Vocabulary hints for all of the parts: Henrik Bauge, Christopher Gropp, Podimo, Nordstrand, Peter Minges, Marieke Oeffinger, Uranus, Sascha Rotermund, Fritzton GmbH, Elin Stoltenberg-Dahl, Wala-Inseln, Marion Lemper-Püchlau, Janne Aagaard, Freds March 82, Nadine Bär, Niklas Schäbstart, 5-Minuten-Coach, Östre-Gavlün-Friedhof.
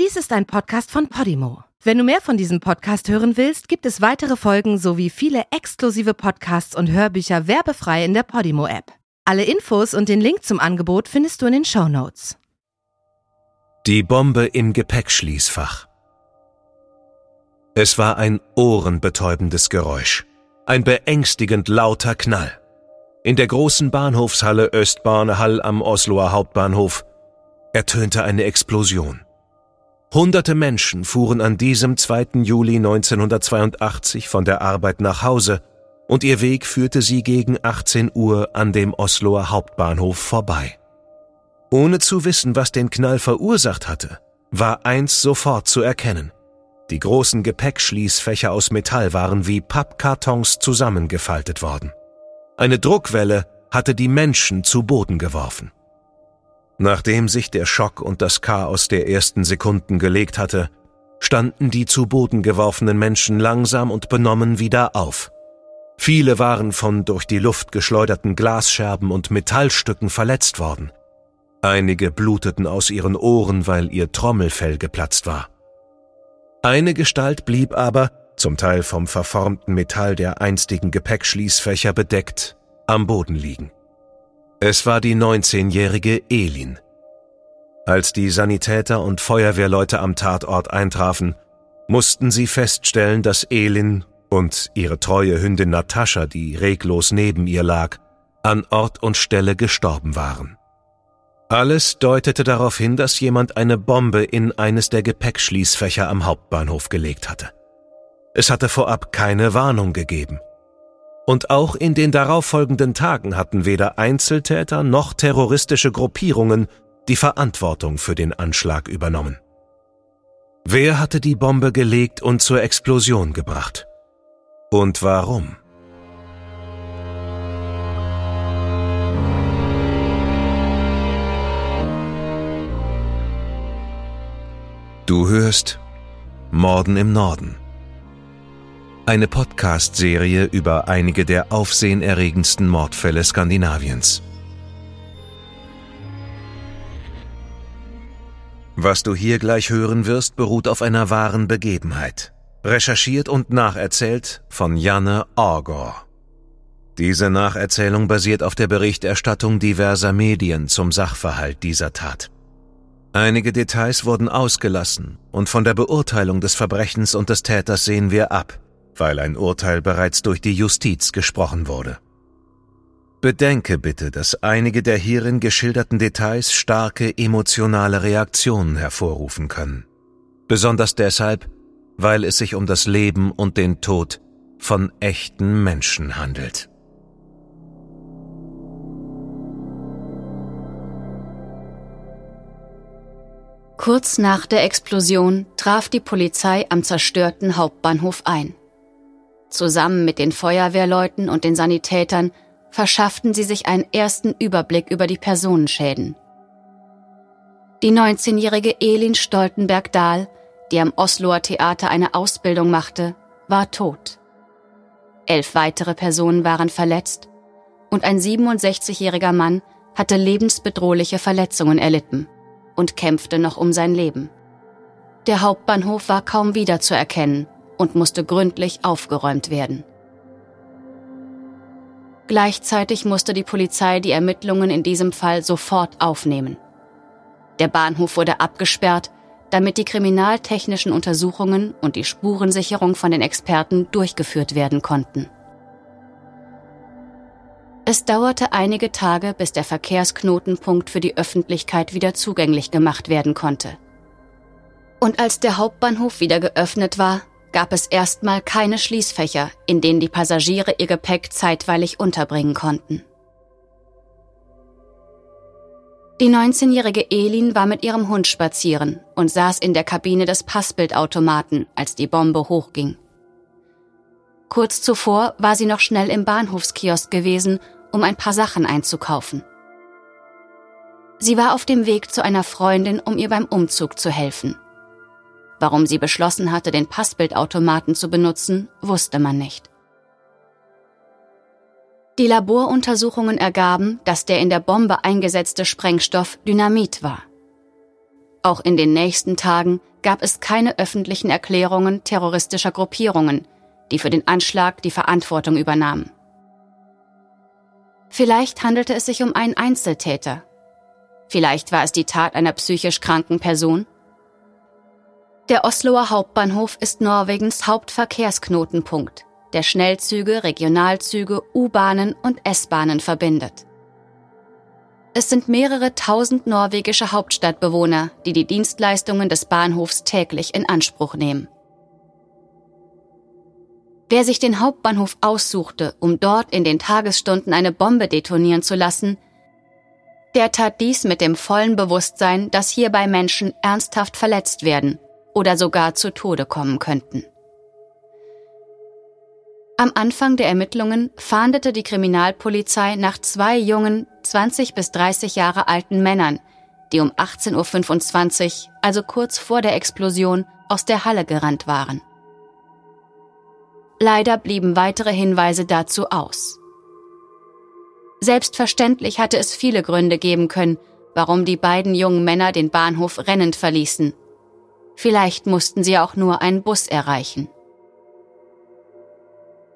Dies ist ein Podcast von Podimo. Wenn du mehr von diesem Podcast hören willst, gibt es weitere Folgen sowie viele exklusive Podcasts und Hörbücher werbefrei in der Podimo-App. Alle Infos und den Link zum Angebot findest du in den Shownotes. Die Bombe im Gepäckschließfach. Es war ein ohrenbetäubendes Geräusch. Ein beängstigend lauter Knall. In der großen Bahnhofshalle Östbane Hall am Osloer Hauptbahnhof ertönte eine Explosion. Hunderte Menschen fuhren an diesem 2. Juli 1982 von der Arbeit nach Hause und ihr Weg führte sie gegen 18 Uhr an dem Osloer Hauptbahnhof vorbei. Ohne zu wissen, was den Knall verursacht hatte, war eins sofort zu erkennen. Die großen Gepäckschließfächer aus Metall waren wie Pappkartons zusammengefaltet worden. Eine Druckwelle hatte die Menschen zu Boden geworfen. Nachdem sich der Schock und das Chaos der ersten Sekunden gelegt hatte, standen die zu Boden geworfenen Menschen langsam und benommen wieder auf. Viele waren von durch die Luft geschleuderten Glasscherben und Metallstücken verletzt worden. Einige bluteten aus ihren Ohren, weil ihr Trommelfell geplatzt war. Eine Gestalt blieb aber, zum Teil vom verformten Metall der einstigen Gepäckschließfächer bedeckt, am Boden liegen. Es war die 19-jährige Elin. Als die Sanitäter und Feuerwehrleute am Tatort eintrafen, mussten sie feststellen, dass Elin und ihre treue Hündin Natascha, die reglos neben ihr lag, an Ort und Stelle gestorben waren. Alles deutete darauf hin, dass jemand eine Bombe in eines der Gepäckschließfächer am Hauptbahnhof gelegt hatte. Es hatte vorab keine Warnung gegeben. Und auch in den darauffolgenden Tagen hatten weder Einzeltäter noch terroristische Gruppierungen die Verantwortung für den Anschlag übernommen. Wer hatte die Bombe gelegt und zur Explosion gebracht? Und warum? Du hörst Morden im Norden. Eine Podcast-Serie über einige der aufsehenerregendsten Mordfälle Skandinaviens. Was du hier gleich hören wirst, beruht auf einer wahren Begebenheit. Recherchiert und nacherzählt von Janne Aagaard. Diese Nacherzählung basiert auf der Berichterstattung diverser Medien zum Sachverhalt dieser Tat. Einige Details wurden ausgelassen und von der Beurteilung des Verbrechens und des Täters sehen wir ab, weil ein Urteil bereits durch die Justiz gesprochen wurde. Bedenke bitte, dass einige der hierin geschilderten Details starke emotionale Reaktionen hervorrufen können. Besonders deshalb, weil es sich um das Leben und den Tod von echten Menschen handelt. Kurz nach der Explosion traf die Polizei am zerstörten Hauptbahnhof ein. Zusammen mit den Feuerwehrleuten und den Sanitätern verschafften sie sich einen ersten Überblick über die Personenschäden. Die 19-jährige Elin Stoltenberg-Dahl, die am Osloer Theater eine Ausbildung machte, war tot. 11 weitere Personen waren verletzt und ein 67-jähriger Mann hatte lebensbedrohliche Verletzungen erlitten und kämpfte noch um sein Leben. Der Hauptbahnhof war kaum wiederzuerkennen und musste gründlich aufgeräumt werden. Gleichzeitig musste die Polizei die Ermittlungen in diesem Fall sofort aufnehmen. Der Bahnhof wurde abgesperrt, damit die kriminaltechnischen Untersuchungen und die Spurensicherung von den Experten durchgeführt werden konnten. Es dauerte einige Tage, bis der Verkehrsknotenpunkt für die Öffentlichkeit wieder zugänglich gemacht werden konnte. Und als der Hauptbahnhof wieder geöffnet war, gab es erstmal keine Schließfächer, in denen die Passagiere ihr Gepäck zeitweilig unterbringen konnten. Die 19-jährige Elin war mit ihrem Hund spazieren und saß in der Kabine des Passbildautomaten, als die Bombe hochging. Kurz zuvor war sie noch schnell im Bahnhofskiosk gewesen, um ein paar Sachen einzukaufen. Sie war auf dem Weg zu einer Freundin, um ihr beim Umzug zu helfen. Warum sie beschlossen hatte, den Passbildautomaten zu benutzen, wusste man nicht. Die Laboruntersuchungen ergaben, dass der in der Bombe eingesetzte Sprengstoff Dynamit war. Auch in den nächsten Tagen gab es keine öffentlichen Erklärungen terroristischer Gruppierungen, die für den Anschlag die Verantwortung übernahmen. Vielleicht handelte es sich um einen Einzeltäter. Vielleicht war es die Tat einer psychisch kranken Person. Der Osloer Hauptbahnhof ist Norwegens Hauptverkehrsknotenpunkt, der Schnellzüge, Regionalzüge, U-Bahnen und S-Bahnen verbindet. Es sind mehrere tausend norwegische Hauptstadtbewohner, die die Dienstleistungen des Bahnhofs täglich in Anspruch nehmen. Wer sich den Hauptbahnhof aussuchte, um dort in den Tagesstunden eine Bombe detonieren zu lassen, der tat dies mit dem vollen Bewusstsein, dass hierbei Menschen ernsthaft verletzt werden oder sogar zu Tode kommen könnten. Am Anfang der Ermittlungen fahndete die Kriminalpolizei nach zwei jungen, 20 bis 30 Jahre alten Männern, die um 18:25 Uhr, also kurz vor der Explosion, aus der Halle gerannt waren. Leider blieben weitere Hinweise dazu aus. Selbstverständlich hatte es viele Gründe geben können, warum die beiden jungen Männer den Bahnhof rennend verließen. Vielleicht mussten sie auch nur einen Bus erreichen.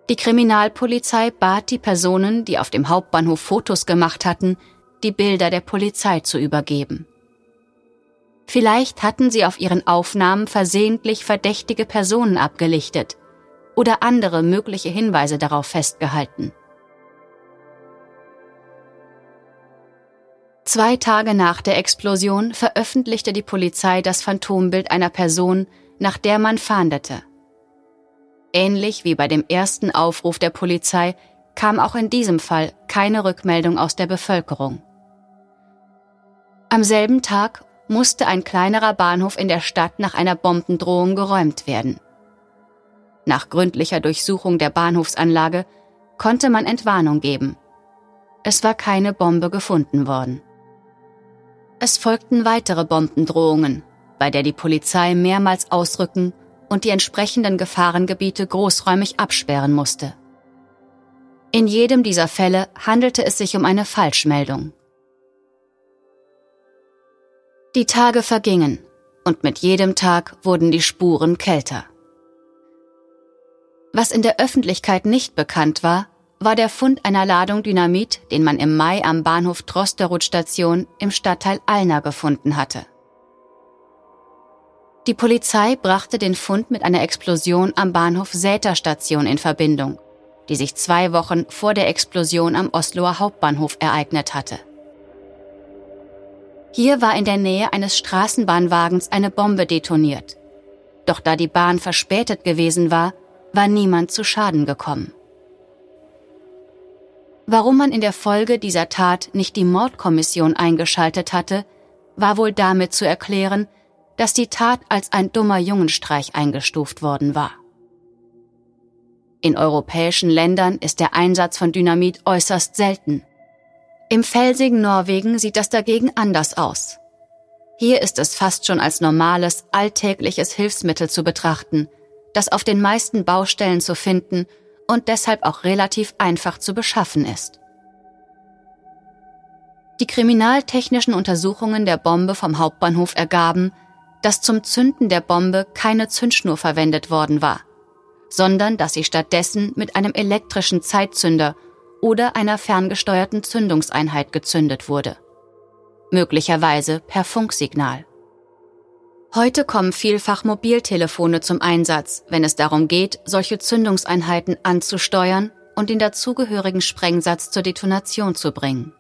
Die Kriminalpolizei bat die Personen, die auf dem Hauptbahnhof Fotos gemacht hatten, die Bilder der Polizei zu übergeben. Vielleicht hatten sie auf ihren Aufnahmen versehentlich verdächtige Personen abgelichtet oder andere mögliche Hinweise darauf festgehalten. 2 Tage nach der Explosion veröffentlichte die Polizei das Phantombild einer Person, nach der man fahndete. Ähnlich wie bei dem ersten Aufruf der Polizei kam auch in diesem Fall keine Rückmeldung aus der Bevölkerung. Am selben Tag musste ein kleinerer Bahnhof in der Stadt nach einer Bombendrohung geräumt werden. Nach gründlicher Durchsuchung der Bahnhofsanlage konnte man Entwarnung geben. Es war keine Bombe gefunden worden. Es folgten weitere Bombendrohungen, bei der die Polizei mehrmals ausrücken und die entsprechenden Gefahrengebiete großräumig absperren musste. In jedem dieser Fälle handelte es sich um eine Falschmeldung. Die Tage vergingen und mit jedem Tag wurden die Spuren kälter. Was in der Öffentlichkeit nicht bekannt war, war der Fund einer Ladung Dynamit, den man im Mai am Bahnhof Trosterud-Station im Stadtteil Alna gefunden hatte. Die Polizei brachte den Fund mit einer Explosion am Bahnhof Säter-Station in Verbindung, die sich 2 Wochen vor der Explosion am Osloer Hauptbahnhof ereignet hatte. Hier war in der Nähe eines Straßenbahnwagens eine Bombe detoniert. Doch da die Bahn verspätet gewesen war, war niemand zu Schaden gekommen. Warum man in der Folge dieser Tat nicht die Mordkommission eingeschaltet hatte, war wohl damit zu erklären, dass die Tat als ein dummer Jungenstreich eingestuft worden war. In europäischen Ländern ist der Einsatz von Dynamit äußerst selten. Im felsigen Norwegen sieht das dagegen anders aus. Hier ist es fast schon als normales, alltägliches Hilfsmittel zu betrachten, das auf den meisten Baustellen zu finden und deshalb auch relativ einfach zu beschaffen ist. Die kriminaltechnischen Untersuchungen der Bombe vom Hauptbahnhof ergaben, dass zum Zünden der Bombe keine Zündschnur verwendet worden war, sondern dass sie stattdessen mit einem elektrischen Zeitzünder oder einer ferngesteuerten Zündungseinheit gezündet wurde. Möglicherweise per Funksignal. Heute kommen vielfach Mobiltelefone zum Einsatz, wenn es darum geht, solche Zündungseinheiten anzusteuern und den dazugehörigen Sprengsatz zur Detonation zu bringen.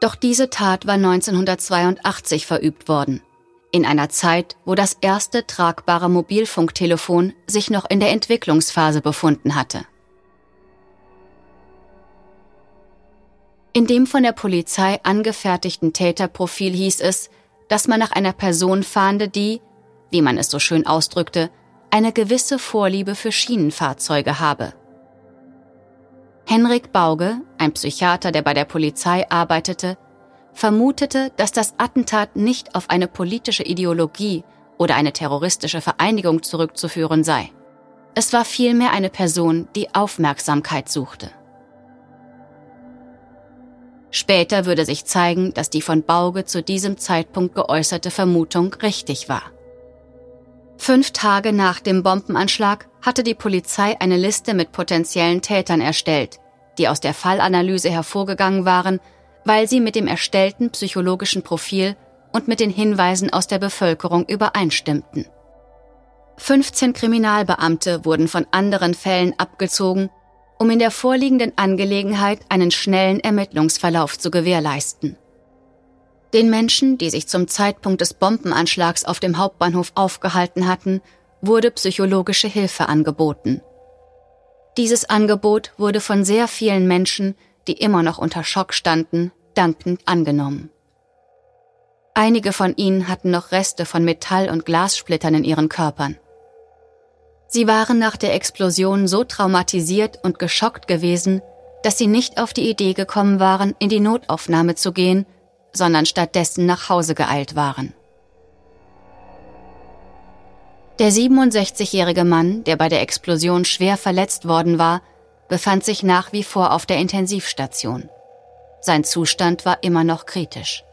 Doch diese Tat war 1982 verübt worden. In einer Zeit, wo das erste tragbare Mobilfunktelefon sich noch in der Entwicklungsphase befunden hatte. In dem von der Polizei angefertigten Täterprofil hieß es, dass man nach einer Person fahnde, die, wie man es so schön ausdrückte, eine gewisse Vorliebe für Schienenfahrzeuge habe. Henrik Bauge, ein Psychiater, der bei der Polizei arbeitete, vermutete, dass das Attentat nicht auf eine politische Ideologie oder eine terroristische Vereinigung zurückzuführen sei. Es war vielmehr eine Person, die Aufmerksamkeit suchte. Später würde sich zeigen, dass die von Bauge zu diesem Zeitpunkt geäußerte Vermutung richtig war. 5 Tage nach dem Bombenanschlag hatte die Polizei eine Liste mit potenziellen Tätern erstellt, die aus der Fallanalyse hervorgegangen waren, weil sie mit dem erstellten psychologischen Profil und mit den Hinweisen aus der Bevölkerung übereinstimmten. 15 Kriminalbeamte wurden von anderen Fällen abgezogen, um in der vorliegenden Angelegenheit einen schnellen Ermittlungsverlauf zu gewährleisten. Den Menschen, die sich zum Zeitpunkt des Bombenanschlags auf dem Hauptbahnhof aufgehalten hatten, wurde psychologische Hilfe angeboten. Dieses Angebot wurde von sehr vielen Menschen, die immer noch unter Schock standen, dankend angenommen. Einige von ihnen hatten noch Reste von Metall- und Glassplittern in ihren Körpern. Sie waren nach der Explosion so traumatisiert und geschockt gewesen, dass sie nicht auf die Idee gekommen waren, in die Notaufnahme zu gehen, sondern stattdessen nach Hause geeilt waren. Der 67-jährige Mann, der bei der Explosion schwer verletzt worden war, befand sich nach wie vor auf der Intensivstation. Sein Zustand war immer noch kritisch.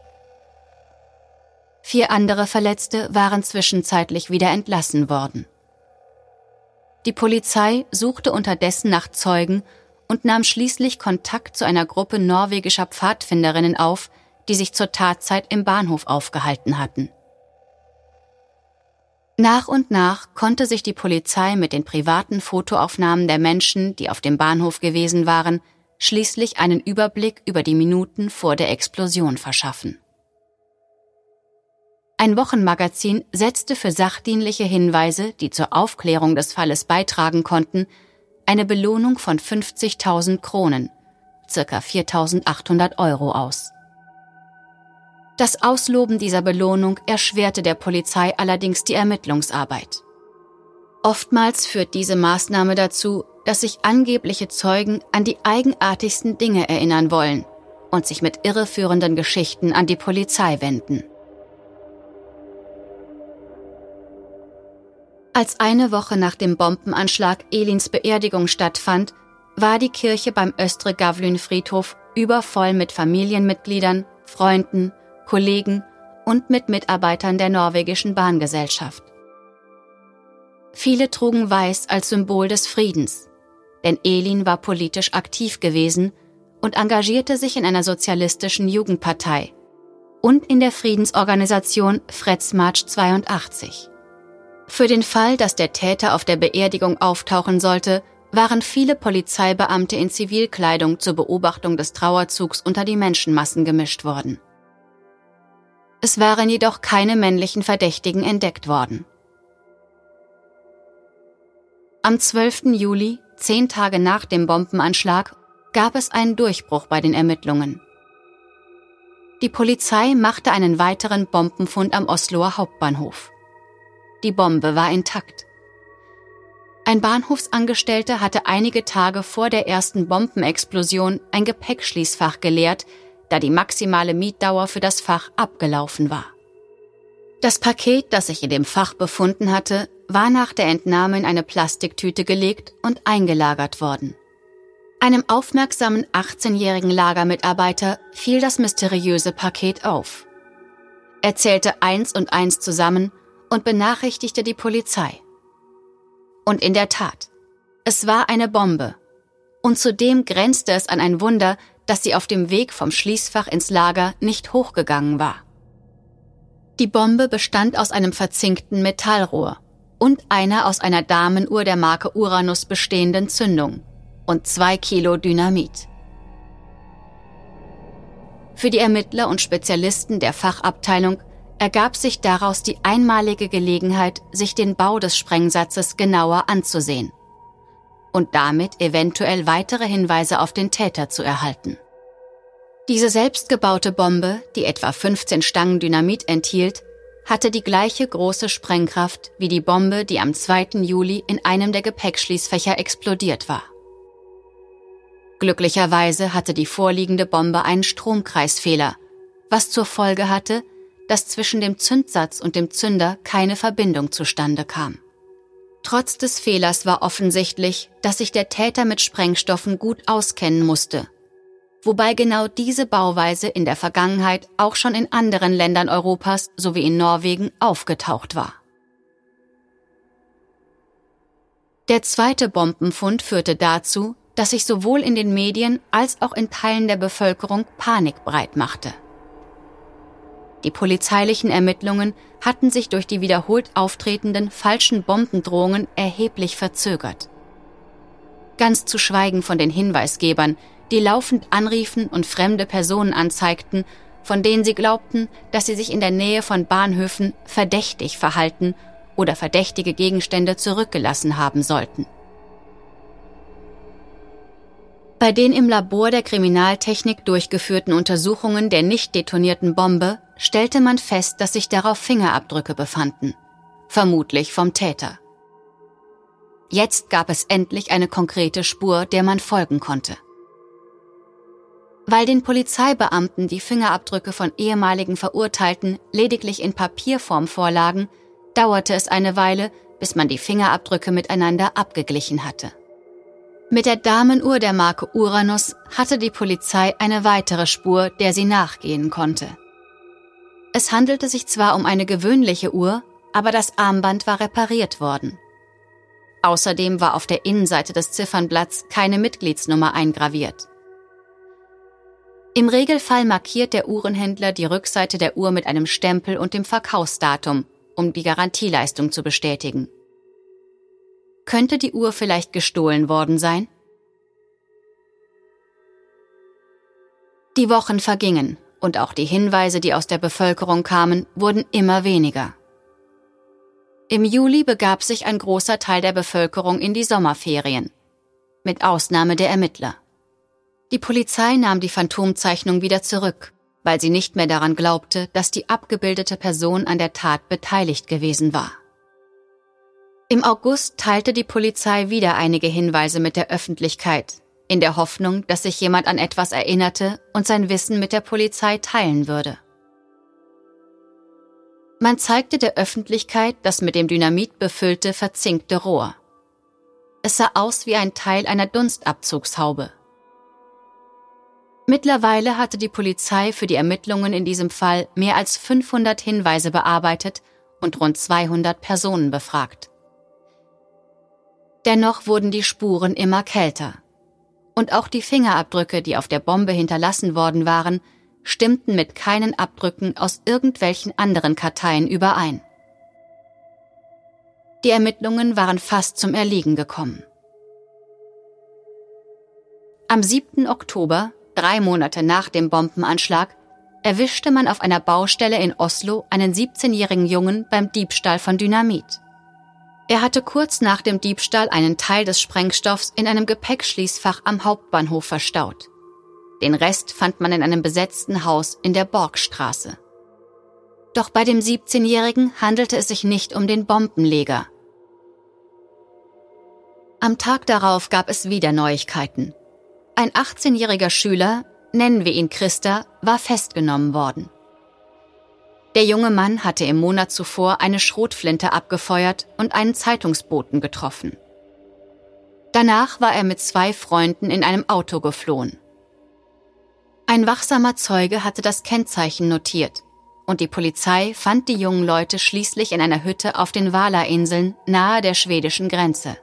4 andere Verletzte waren zwischenzeitlich wieder entlassen worden. Die Polizei suchte unterdessen nach Zeugen und nahm schließlich Kontakt zu einer Gruppe norwegischer Pfadfinderinnen auf, die sich zur Tatzeit im Bahnhof aufgehalten hatten. Nach und nach konnte sich die Polizei mit den privaten Fotoaufnahmen der Menschen, die auf dem Bahnhof gewesen waren, schließlich einen Überblick über die Minuten vor der Explosion verschaffen. Ein Wochenmagazin setzte für sachdienliche Hinweise, die zur Aufklärung des Falles beitragen konnten, eine Belohnung von 50.000 Kronen, ca. 4.800 Euro aus. Das Ausloben dieser Belohnung erschwerte der Polizei allerdings die Ermittlungsarbeit. Oftmals führt diese Maßnahme dazu, dass sich angebliche Zeugen an die eigenartigsten Dinge erinnern wollen und sich mit irreführenden Geschichten an die Polizei wenden. Als eine Woche nach dem Bombenanschlag Elins Beerdigung stattfand, war die Kirche beim Östre-Gavlün-Friedhof übervoll mit Familienmitgliedern, Freunden, Kollegen und mit Mitarbeitern der norwegischen Bahngesellschaft. Viele trugen Weiß als Symbol des Friedens, denn Elin war politisch aktiv gewesen und engagierte sich in einer sozialistischen Jugendpartei und in der Friedensorganisation Freds March 82. Für den Fall, dass der Täter auf der Beerdigung auftauchen sollte, waren viele Polizeibeamte in Zivilkleidung zur Beobachtung des Trauerzugs unter die Menschenmassen gemischt worden. Es waren jedoch keine männlichen Verdächtigen entdeckt worden. Am 12. Juli, 10 Tage nach dem Bombenanschlag, gab es einen Durchbruch bei den Ermittlungen. Die Polizei machte einen weiteren Bombenfund am Osloer Hauptbahnhof. Die Bombe war intakt. Ein Bahnhofsangestellter hatte einige Tage vor der ersten Bombenexplosion ein Gepäckschließfach geleert, da die maximale Mietdauer für das Fach abgelaufen war. Das Paket, das sich in dem Fach befunden hatte, war nach der Entnahme in eine Plastiktüte gelegt und eingelagert worden. Einem aufmerksamen 18-jährigen Lagermitarbeiter fiel das mysteriöse Paket auf. Er zählte 1 und 1 zusammen und benachrichtigte die Polizei. Und in der Tat, es war eine Bombe. Und zudem grenzte es an ein Wunder, dass sie auf dem Weg vom Schließfach ins Lager nicht hochgegangen war. Die Bombe bestand aus einem verzinkten Metallrohr und einer aus einer Damenuhr der Marke Uranus bestehenden Zündung und 2 Kilo Dynamit. Für die Ermittler und Spezialisten der Fachabteilung ergab sich daraus die einmalige Gelegenheit, sich den Bau des Sprengsatzes genauer anzusehen und damit eventuell weitere Hinweise auf den Täter zu erhalten. Diese selbstgebaute Bombe, die etwa 15 Stangen Dynamit enthielt, hatte die gleiche große Sprengkraft wie die Bombe, die am 2. Juli in einem der Gepäckschließfächer explodiert war. Glücklicherweise hatte die vorliegende Bombe einen Stromkreisfehler, was zur Folge hatte, dass zwischen dem Zündsatz und dem Zünder keine Verbindung zustande kam. Trotz des Fehlers war offensichtlich, dass sich der Täter mit Sprengstoffen gut auskennen musste, wobei genau diese Bauweise in der Vergangenheit auch schon in anderen Ländern Europas sowie in Norwegen aufgetaucht war. Der zweite Bombenfund führte dazu, dass sich sowohl in den Medien als auch in Teilen der Bevölkerung Panik breit machte. Die polizeilichen Ermittlungen hatten sich durch die wiederholt auftretenden falschen Bombendrohungen erheblich verzögert. Ganz zu schweigen von den Hinweisgebern, die laufend anriefen und fremde Personen anzeigten, von denen sie glaubten, dass sie sich in der Nähe von Bahnhöfen verdächtig verhalten oder verdächtige Gegenstände zurückgelassen haben sollten. Bei den im Labor der Kriminaltechnik durchgeführten Untersuchungen der nicht detonierten Bombe stellte man fest, dass sich darauf Fingerabdrücke befanden, vermutlich vom Täter. Jetzt gab es endlich eine konkrete Spur, der man folgen konnte. Weil den Polizeibeamten die Fingerabdrücke von ehemaligen Verurteilten lediglich in Papierform vorlagen, dauerte es eine Weile, bis man die Fingerabdrücke miteinander abgeglichen hatte. Mit der Damenuhr der Marke Uranus hatte die Polizei eine weitere Spur, der sie nachgehen konnte. Es handelte sich zwar um eine gewöhnliche Uhr, aber das Armband war repariert worden. Außerdem war auf der Innenseite des Ziffernblatts keine Mitgliedsnummer eingraviert. Im Regelfall markiert der Uhrenhändler die Rückseite der Uhr mit einem Stempel und dem Verkaufsdatum, um die Garantieleistung zu bestätigen. Könnte die Uhr vielleicht gestohlen worden sein? Die Wochen vergingen und auch die Hinweise, die aus der Bevölkerung kamen, wurden immer weniger. Im Juli begab sich ein großer Teil der Bevölkerung in die Sommerferien, mit Ausnahme der Ermittler. Die Polizei nahm die Phantomzeichnung wieder zurück, weil sie nicht mehr daran glaubte, dass die abgebildete Person an der Tat beteiligt gewesen war. Im August teilte die Polizei wieder einige Hinweise mit der Öffentlichkeit, in der Hoffnung, dass sich jemand an etwas erinnerte und sein Wissen mit der Polizei teilen würde. Man zeigte der Öffentlichkeit das mit dem Dynamit befüllte, verzinkte Rohr. Es sah aus wie ein Teil einer Dunstabzugshaube. Mittlerweile hatte die Polizei für die Ermittlungen in diesem Fall mehr als 500 Hinweise bearbeitet und rund 200 Personen befragt. Dennoch wurden die Spuren immer kälter. Und auch die Fingerabdrücke, die auf der Bombe hinterlassen worden waren, stimmten mit keinen Abdrücken aus irgendwelchen anderen Karteien überein. Die Ermittlungen waren fast zum Erliegen gekommen. Am 7. Oktober, 3 Monate nach dem Bombenanschlag, erwischte man auf einer Baustelle in Oslo einen 17-jährigen Jungen beim Diebstahl von Dynamit. Er hatte kurz nach dem Diebstahl einen Teil des Sprengstoffs in einem Gepäckschließfach am Hauptbahnhof verstaut. Den Rest fand man in einem besetzten Haus in der Borgstraße. Doch bei dem 17-Jährigen handelte es sich nicht um den Bombenleger. Am Tag darauf gab es wieder Neuigkeiten. Ein 18-jähriger Schüler, nennen wir ihn Christa, war festgenommen worden. Der junge Mann hatte im Monat zuvor eine Schrotflinte abgefeuert und einen Zeitungsboten getroffen. Danach war er mit 2 Freunden in einem Auto geflohen. Ein wachsamer Zeuge hatte das Kennzeichen notiert und die Polizei fand die jungen Leute schließlich in einer Hütte auf den Wala-Inseln nahe der schwedischen Grenze.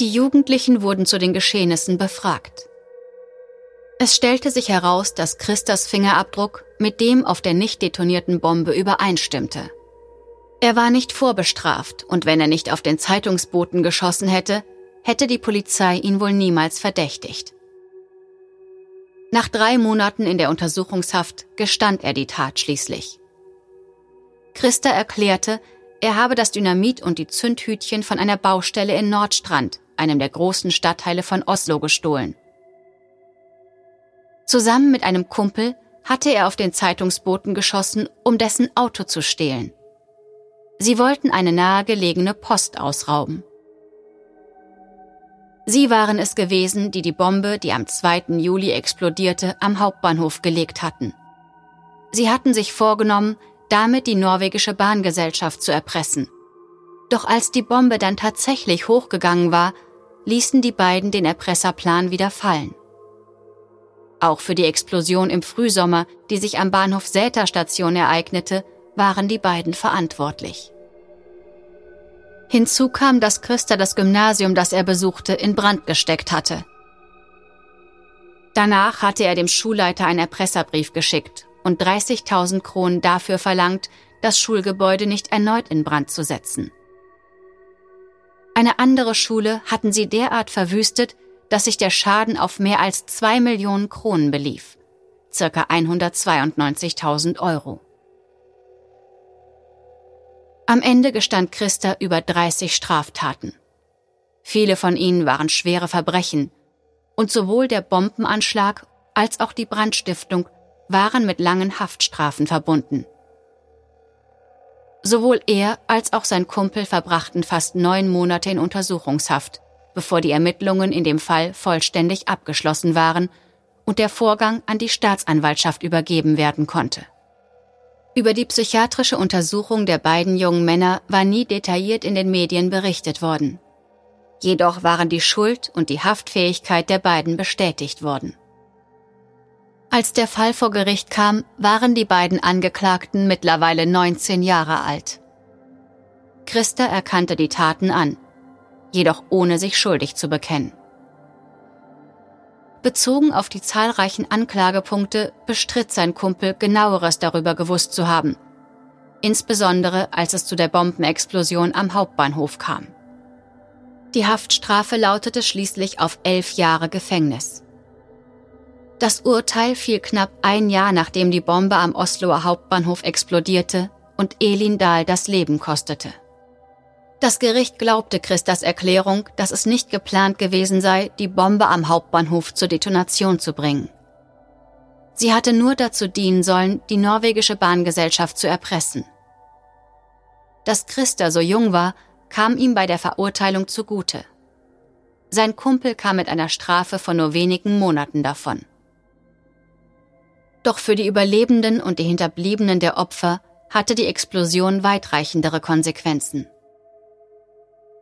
Die Jugendlichen wurden zu den Geschehnissen befragt. Es stellte sich heraus, dass Christas Fingerabdruck mit dem auf der nicht detonierten Bombe übereinstimmte. Er war nicht vorbestraft und wenn er nicht auf den Zeitungsboten geschossen hätte, hätte die Polizei ihn wohl niemals verdächtigt. Nach 3 Monaten in der Untersuchungshaft gestand er die Tat schließlich. Christa erklärte, er habe das Dynamit und die Zündhütchen von einer Baustelle in Nordstrand, einem der großen Stadtteile von Oslo, gestohlen. Zusammen mit einem Kumpel hatte er auf den Zeitungsboten geschossen, um dessen Auto zu stehlen. Sie wollten eine nahegelegene Post ausrauben. Sie waren es gewesen, die die Bombe, die am 2. Juli explodierte, am Hauptbahnhof gelegt hatten. Sie hatten sich vorgenommen, damit die norwegische Bahngesellschaft zu erpressen. Doch als die Bombe dann tatsächlich hochgegangen war, ließen die beiden den Erpresserplan wieder fallen. Auch für die Explosion im Frühsommer, die sich am Bahnhof Säterstation ereignete, waren die beiden verantwortlich. Hinzu kam, dass Christa das Gymnasium, das er besuchte, in Brand gesteckt hatte. Danach hatte er dem Schulleiter einen Erpresserbrief geschickt und 30.000 Kronen dafür verlangt, das Schulgebäude nicht erneut in Brand zu setzen. Eine andere Schule hatten sie derart verwüstet, dass sich der Schaden auf mehr als 2 Millionen Kronen belief, ca. 192.000 Euro. Am Ende gestand Christa über 30 Straftaten. Viele von ihnen waren schwere Verbrechen, und sowohl der Bombenanschlag als auch die Brandstiftung waren mit langen Haftstrafen verbunden. Sowohl er als auch sein Kumpel verbrachten fast 9 Monate in Untersuchungshaft, bevor die Ermittlungen in dem Fall vollständig abgeschlossen waren und der Vorgang an die Staatsanwaltschaft übergeben werden konnte. Über die psychiatrische Untersuchung der beiden jungen Männer war nie detailliert in den Medien berichtet worden. Jedoch waren die Schuld und die Haftfähigkeit der beiden bestätigt worden. Als der Fall vor Gericht kam, waren die beiden Angeklagten mittlerweile 19 Jahre alt. Christa erkannte die Taten an, jedoch ohne sich schuldig zu bekennen. Bezogen auf die zahlreichen Anklagepunkte bestritt sein Kumpel, Genaueres darüber gewusst zu haben, insbesondere als es zu der Bombenexplosion am Hauptbahnhof kam. Die Haftstrafe lautete schließlich auf 11 Jahre Gefängnis. Das Urteil fiel knapp ein Jahr, nachdem die Bombe am Osloer Hauptbahnhof explodierte und Elin Dahl das Leben kostete. Das Gericht glaubte Christas Erklärung, dass es nicht geplant gewesen sei, die Bombe am Hauptbahnhof zur Detonation zu bringen. Sie hatte nur dazu dienen sollen, die norwegische Bahngesellschaft zu erpressen. Dass Christa so jung war, kam ihm bei der Verurteilung zugute. Sein Kumpel kam mit einer Strafe von nur wenigen Monaten davon. Doch für die Überlebenden und die Hinterbliebenen der Opfer hatte die Explosion weitreichendere Konsequenzen.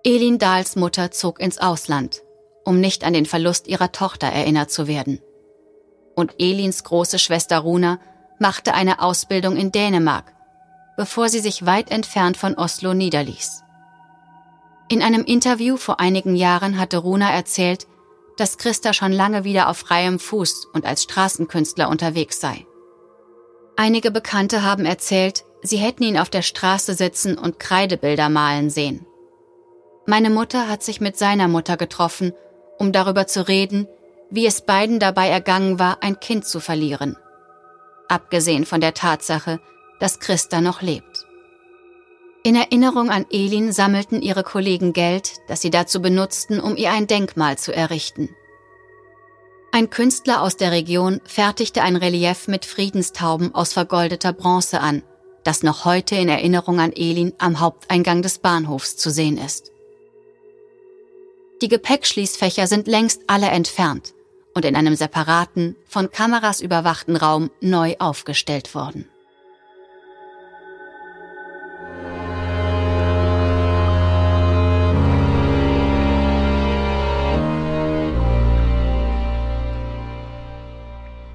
Elin Dahls Mutter zog ins Ausland, um nicht an den Verlust ihrer Tochter erinnert zu werden. Und Elins große Schwester Runa machte eine Ausbildung in Dänemark, bevor sie sich weit entfernt von Oslo niederließ. In einem Interview vor einigen Jahren hatte Runa erzählt, dass Christa schon lange wieder auf freiem Fuß und als Straßenkünstler unterwegs sei. Einige Bekannte haben erzählt, sie hätten ihn auf der Straße sitzen und Kreidebilder malen sehen. Meine Mutter hat sich mit seiner Mutter getroffen, um darüber zu reden, wie es beiden dabei ergangen war, ein Kind zu verlieren. Abgesehen von der Tatsache, dass Christa noch lebt. In Erinnerung an Elin sammelten ihre Kollegen Geld, das sie dazu benutzten, um ihr ein Denkmal zu errichten. Ein Künstler aus der Region fertigte ein Relief mit Friedenstauben aus vergoldeter Bronze an, das noch heute in Erinnerung an Elin am Haupteingang des Bahnhofs zu sehen ist. Die Gepäckschließfächer sind längst alle entfernt und in einem separaten, von Kameras überwachten Raum neu aufgestellt worden.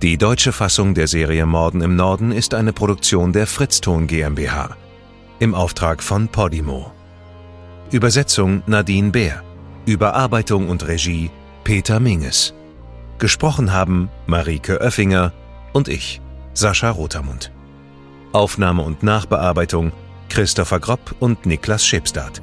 Die deutsche Fassung der Serie Morden im Norden ist eine Produktion der Fritzton GmbH im Auftrag von Podimo. Übersetzung Nadine Bär, Überarbeitung und Regie Peter Minges. Gesprochen haben Marieke Oeffinger und ich, Sascha Rotermund. Aufnahme und Nachbearbeitung Christopher Gropp und Niklas Schäbstart.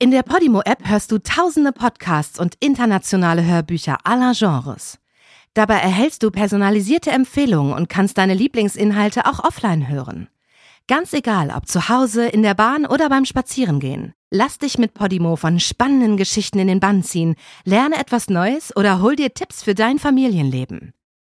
In der Podimo-App hörst du tausende Podcasts und internationale Hörbücher aller Genres. Dabei erhältst du personalisierte Empfehlungen und kannst deine Lieblingsinhalte auch offline hören. Ganz egal, ob zu Hause, in der Bahn oder beim Spazierengehen. Lass dich mit Podimo von spannenden Geschichten in den Bann ziehen, lerne etwas Neues oder hol dir Tipps für dein Familienleben.